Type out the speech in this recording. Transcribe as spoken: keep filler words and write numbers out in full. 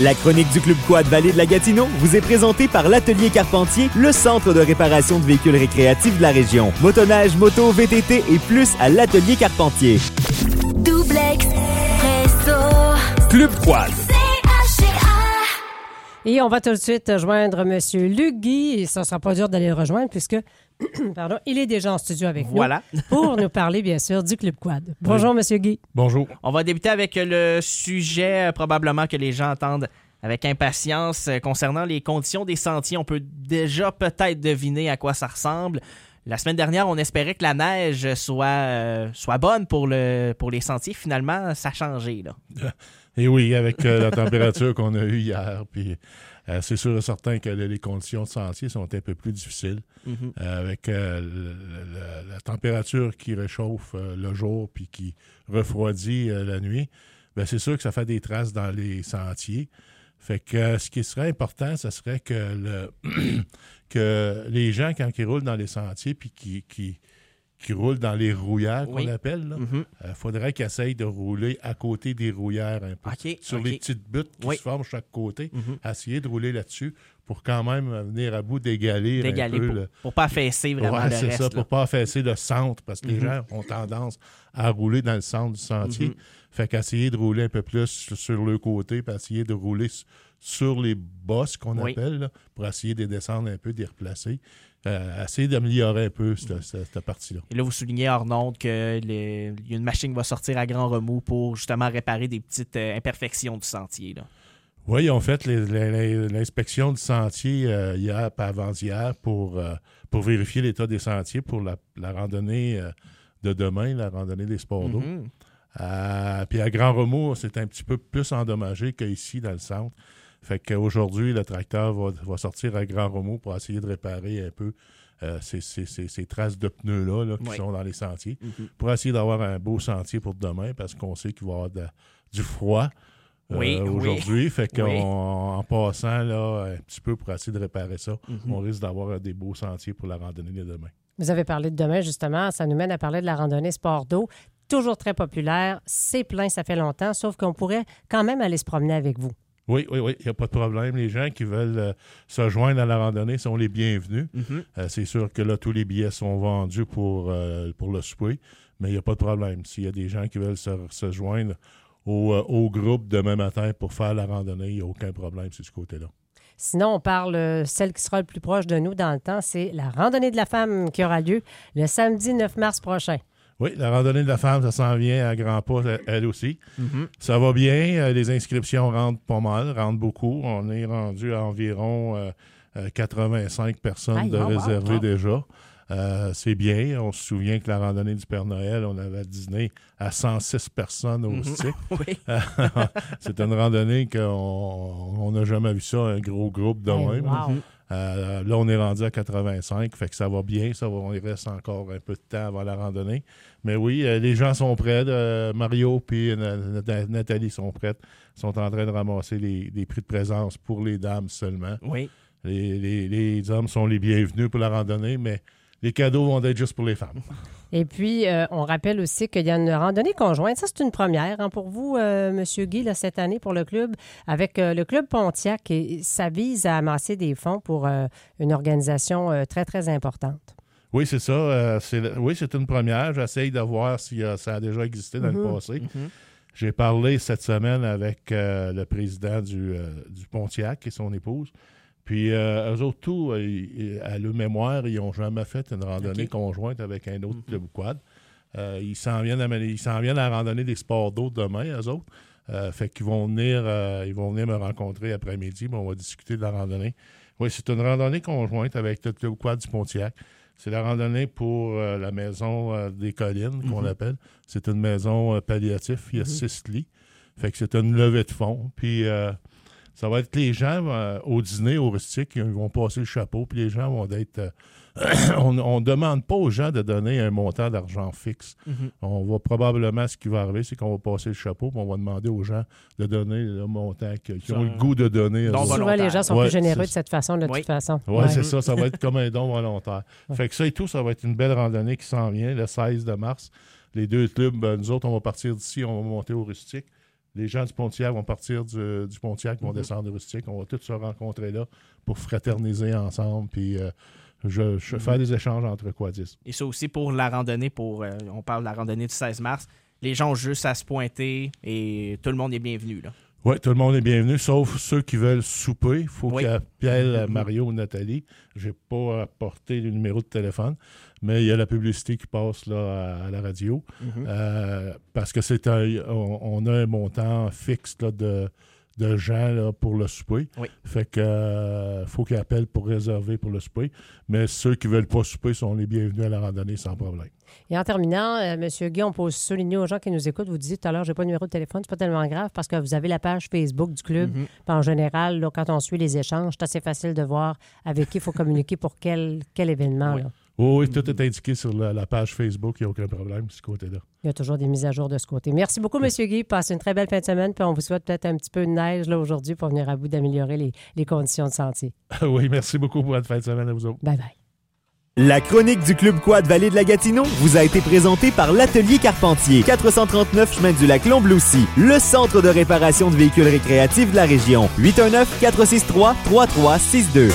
La chronique du Club Quad Vallée de la Gatineau vous est présentée par l'Atelier Carpentier, le centre de réparation de véhicules récréatifs de la région. Motoneige, moto, V T T et plus à l'Atelier Carpentier. Double X, resto. Club Quad. C H E A. Et on va tout de suite joindre M. Luc Guy, et ça ne sera pas dur d'aller le rejoindre puisque pardon, il est déjà en studio avec voilà. nous pour nous parler, bien sûr, du Club Quad. Bonjour, oui. M. Guy. Bonjour. On va débuter avec le sujet euh, probablement que les gens entendent avec impatience euh, concernant les conditions des sentiers. On peut déjà peut-être deviner à quoi ça ressemble. La semaine dernière, on espérait que la neige soit, euh, soit bonne pour, le, pour les sentiers. Finalement, ça a changé, là. Et oui, avec euh, la température qu'on a eue hier, puis... Euh, c'est sûr et certain que les conditions de sentier sont un peu plus difficiles mm-hmm. euh, avec euh, le, le, la température qui réchauffe euh, le jour puis qui refroidit euh, la nuit. Bien, c'est sûr que ça fait des traces dans les sentiers. Fait que euh, ce qui serait important, ce serait que, le que les gens, quand ils roulent dans les sentiers puis qui, qui, qui roulent dans les rouillères oui. qu'on appelle, il mm-hmm. euh, faudrait qu'ils essayent de rouler à côté des rouillères un peu. Okay, sur okay. les petites buttes qui oui. se forment chaque côté, mm-hmm. essayer de rouler là-dessus pour quand même venir à bout d'égaler, d'égaler un peu. Pour, le... pour pas affaisser vraiment ouais, le c'est reste. C'est ça, là. Pour pas affaisser le centre, parce que mm-hmm. les gens ont tendance à rouler dans le centre du sentier. Mm-hmm. Fait qu'essayer de rouler un peu plus sur le côté, puis essayer de rouler sur les bosses qu'on oui. appelle, là, pour essayer de descendre un peu, de les replacer. Euh, essayer d'améliorer un peu cette, cette partie-là. Et là, vous soulignez hors nombre qu'il y a une machine qui va sortir à Grand-Remous pour justement réparer des petites euh, imperfections du sentier. Là. Oui, ils ont fait les, les, l'inspection du sentier euh, hier et avant-hier pour, euh, pour vérifier l'état des sentiers pour la, la randonnée euh, de demain, la randonnée des Sports Dault. Mm-hmm. Euh, puis à Grand-Romeau, c'est un petit peu plus endommagé qu'ici dans le centre. Fait qu'aujourd'hui, le tracteur va, va sortir à Grand-Romeau pour essayer de réparer un peu euh, ces, ces, ces, ces traces de pneus-là là, qui oui. sont dans les sentiers, mm-hmm. pour essayer d'avoir un beau sentier pour demain, parce qu'on sait qu'il va y avoir de, du froid euh, oui, aujourd'hui. Oui. Fait qu'en oui. en passant là, un petit peu pour essayer de réparer ça, mm-hmm. on risque d'avoir des beaux sentiers pour la randonnée de demain. Vous avez parlé de demain, justement. Ça nous mène à parler de la randonnée Sports Dault. Toujours très populaire. C'est plein, ça fait longtemps, sauf qu'on pourrait quand même aller se promener avec vous. Oui, oui, oui, il n'y a pas de problème. Les gens qui veulent euh, se joindre à la randonnée sont les bienvenus. Mm-hmm. Euh, c'est sûr que là, tous les billets sont vendus pour, euh, pour le souper, mais il n'y a pas de problème. S'il y a des gens qui veulent se, se joindre au, euh, au groupe demain matin pour faire la randonnée, il n'y a aucun problème sur ce côté-là. Sinon, on parle, euh, celle qui sera le plus proche de nous dans le temps, c'est la randonnée de la femme qui aura lieu le samedi neuf mars prochain. Oui, la randonnée de la femme, ça s'en vient à grands pas, elle aussi. Mm-hmm. Ça va bien, les inscriptions rentrent pas mal, rentrent beaucoup. On est rendu à environ euh, quatre-vingt-cinq personnes Aïe, de oh, réservées wow, déjà. Euh, c'est bien. On se souvient que la randonnée du Père Noël, on avait dîné à cent six personnes au Rustique. Mm-hmm. C'est une randonnée qu'on n'a jamais vu ça, un gros groupe de Aïe, même. Wow. Euh, là, on est rendu à quatre-vingt-cinq, fait que ça va bien. Ça va, on reste encore un peu de temps avant la randonnée. Mais oui, euh, les gens sont prêts. Euh, Mario et Nathalie sont prêtes. Ils sont en train de ramasser les, les prix de présence pour les dames seulement. Oui. Les, les, les hommes sont les bienvenus pour la randonnée, mais les cadeaux vont être juste pour les femmes. Et puis, euh, on rappelle aussi qu'il y a une randonnée conjointe. Ça, c'est une première hein, pour vous, euh, M. Guy, là, cette année pour le club, avec euh, le Club Pontiac. Et ça vise à amasser des fonds pour euh, une organisation euh, très, très importante. Oui, c'est ça. Euh, c'est, oui, c'est une première. J'essaye de voir si euh, ça a déjà existé dans mm-hmm. le passé. Mm-hmm. J'ai parlé cette semaine avec euh, le président du, euh, du Pontiac et son épouse. Puis, euh, eux autres, tout, euh, à leur mémoire, ils n'ont jamais fait une randonnée okay. conjointe avec un autre mm-hmm. club quad. Euh, ils, s'en viennent à, ils s'en viennent à la randonnée des Sports Dault demain, eux autres. Euh, fait qu'ils vont venir, euh, ils vont venir me rencontrer après-midi, puis on va discuter de la randonnée. Oui, c'est une randonnée conjointe avec le Club Quad du Pontiac. C'est la randonnée pour euh, la Maison euh, des Collines, qu'on mm-hmm. appelle. C'est une maison euh, palliative. Il y a mm-hmm. six lits. Fait que c'est une levée de fonds. Puis... Euh, ça va être que les gens, euh, au dîner, au Rustique, ils vont passer le chapeau, puis les gens vont être... Euh, on ne demande pas aux gens de donner un montant d'argent fixe. Mm-hmm. On va probablement, ce qui va arriver, c'est qu'on va passer le chapeau, puis on va demander aux gens de donner le montant qu'ils ont un... le goût de donner. Non, souvent, les gens sont ouais, plus généreux c'est... de cette façon, de oui. toute façon. Oui, ouais. c'est ça. Ça va être comme un don volontaire. Fait que ça et tout, ça va être une belle randonnée qui s'en vient, le seize de mars. Les deux clubs, ben, nous autres, on va partir d'ici, on va monter au Rustique. Les gens du Pontiac vont partir du, du Pontiac, vont mm-hmm. descendre de Rustique. On va tous se rencontrer là pour fraterniser ensemble, puis euh, je, je mm-hmm. faire des échanges entre quadistes. Et ça aussi pour la randonnée, pour, euh, on parle de la randonnée du seize mars, les gens ont juste à se pointer et tout le monde est bienvenu, là. Oui, tout le monde est bienvenu, sauf ceux qui veulent souper. Il faut oui. qu'ils appellent Mario ou Nathalie. Je n'ai pas apporté le numéro de téléphone, mais il y a la publicité qui passe là, à, à la radio. Mm-hmm. Euh, parce que c'est un, on, on a un montant fixe là, de, de gens là, pour le souper. Oui. Fait que euh, faut qu'ils appellent pour réserver pour le souper. Mais ceux qui ne veulent pas souper sont les bienvenus à la randonnée sans problème. Et en terminant, euh, M. Guy, on peut souligner aux gens qui nous écoutent, vous disiez tout à l'heure, j'ai pas de numéro de téléphone, c'est pas tellement grave parce que vous avez la page Facebook du club. Mm-hmm. Puis en général, là, quand on suit les échanges, c'est assez facile de voir avec qui il faut communiquer pour quel, quel événement. Oui, là. Oh, oui tout est indiqué sur la, la page Facebook, il n'y a aucun problème de ce côté-là. Il y a toujours des mises à jour de ce côté. Merci beaucoup, M. Guy. Passez une très belle fin de semaine, puis on vous souhaite peut-être un petit peu de neige là, aujourd'hui pour venir à bout d'améliorer les, les conditions de sentier. Oui, merci beaucoup pour votre fin de semaine à vous autres. Bye bye. La chronique du Club Quad Vallée de la Gatineau vous a été présentée par l'Atelier Carpentier, quatre cent trente-neuf chemin du lac Lombloussy, le centre de réparation de véhicules récréatifs de la région, huit un neuf, quatre six trois, trois trois six deux.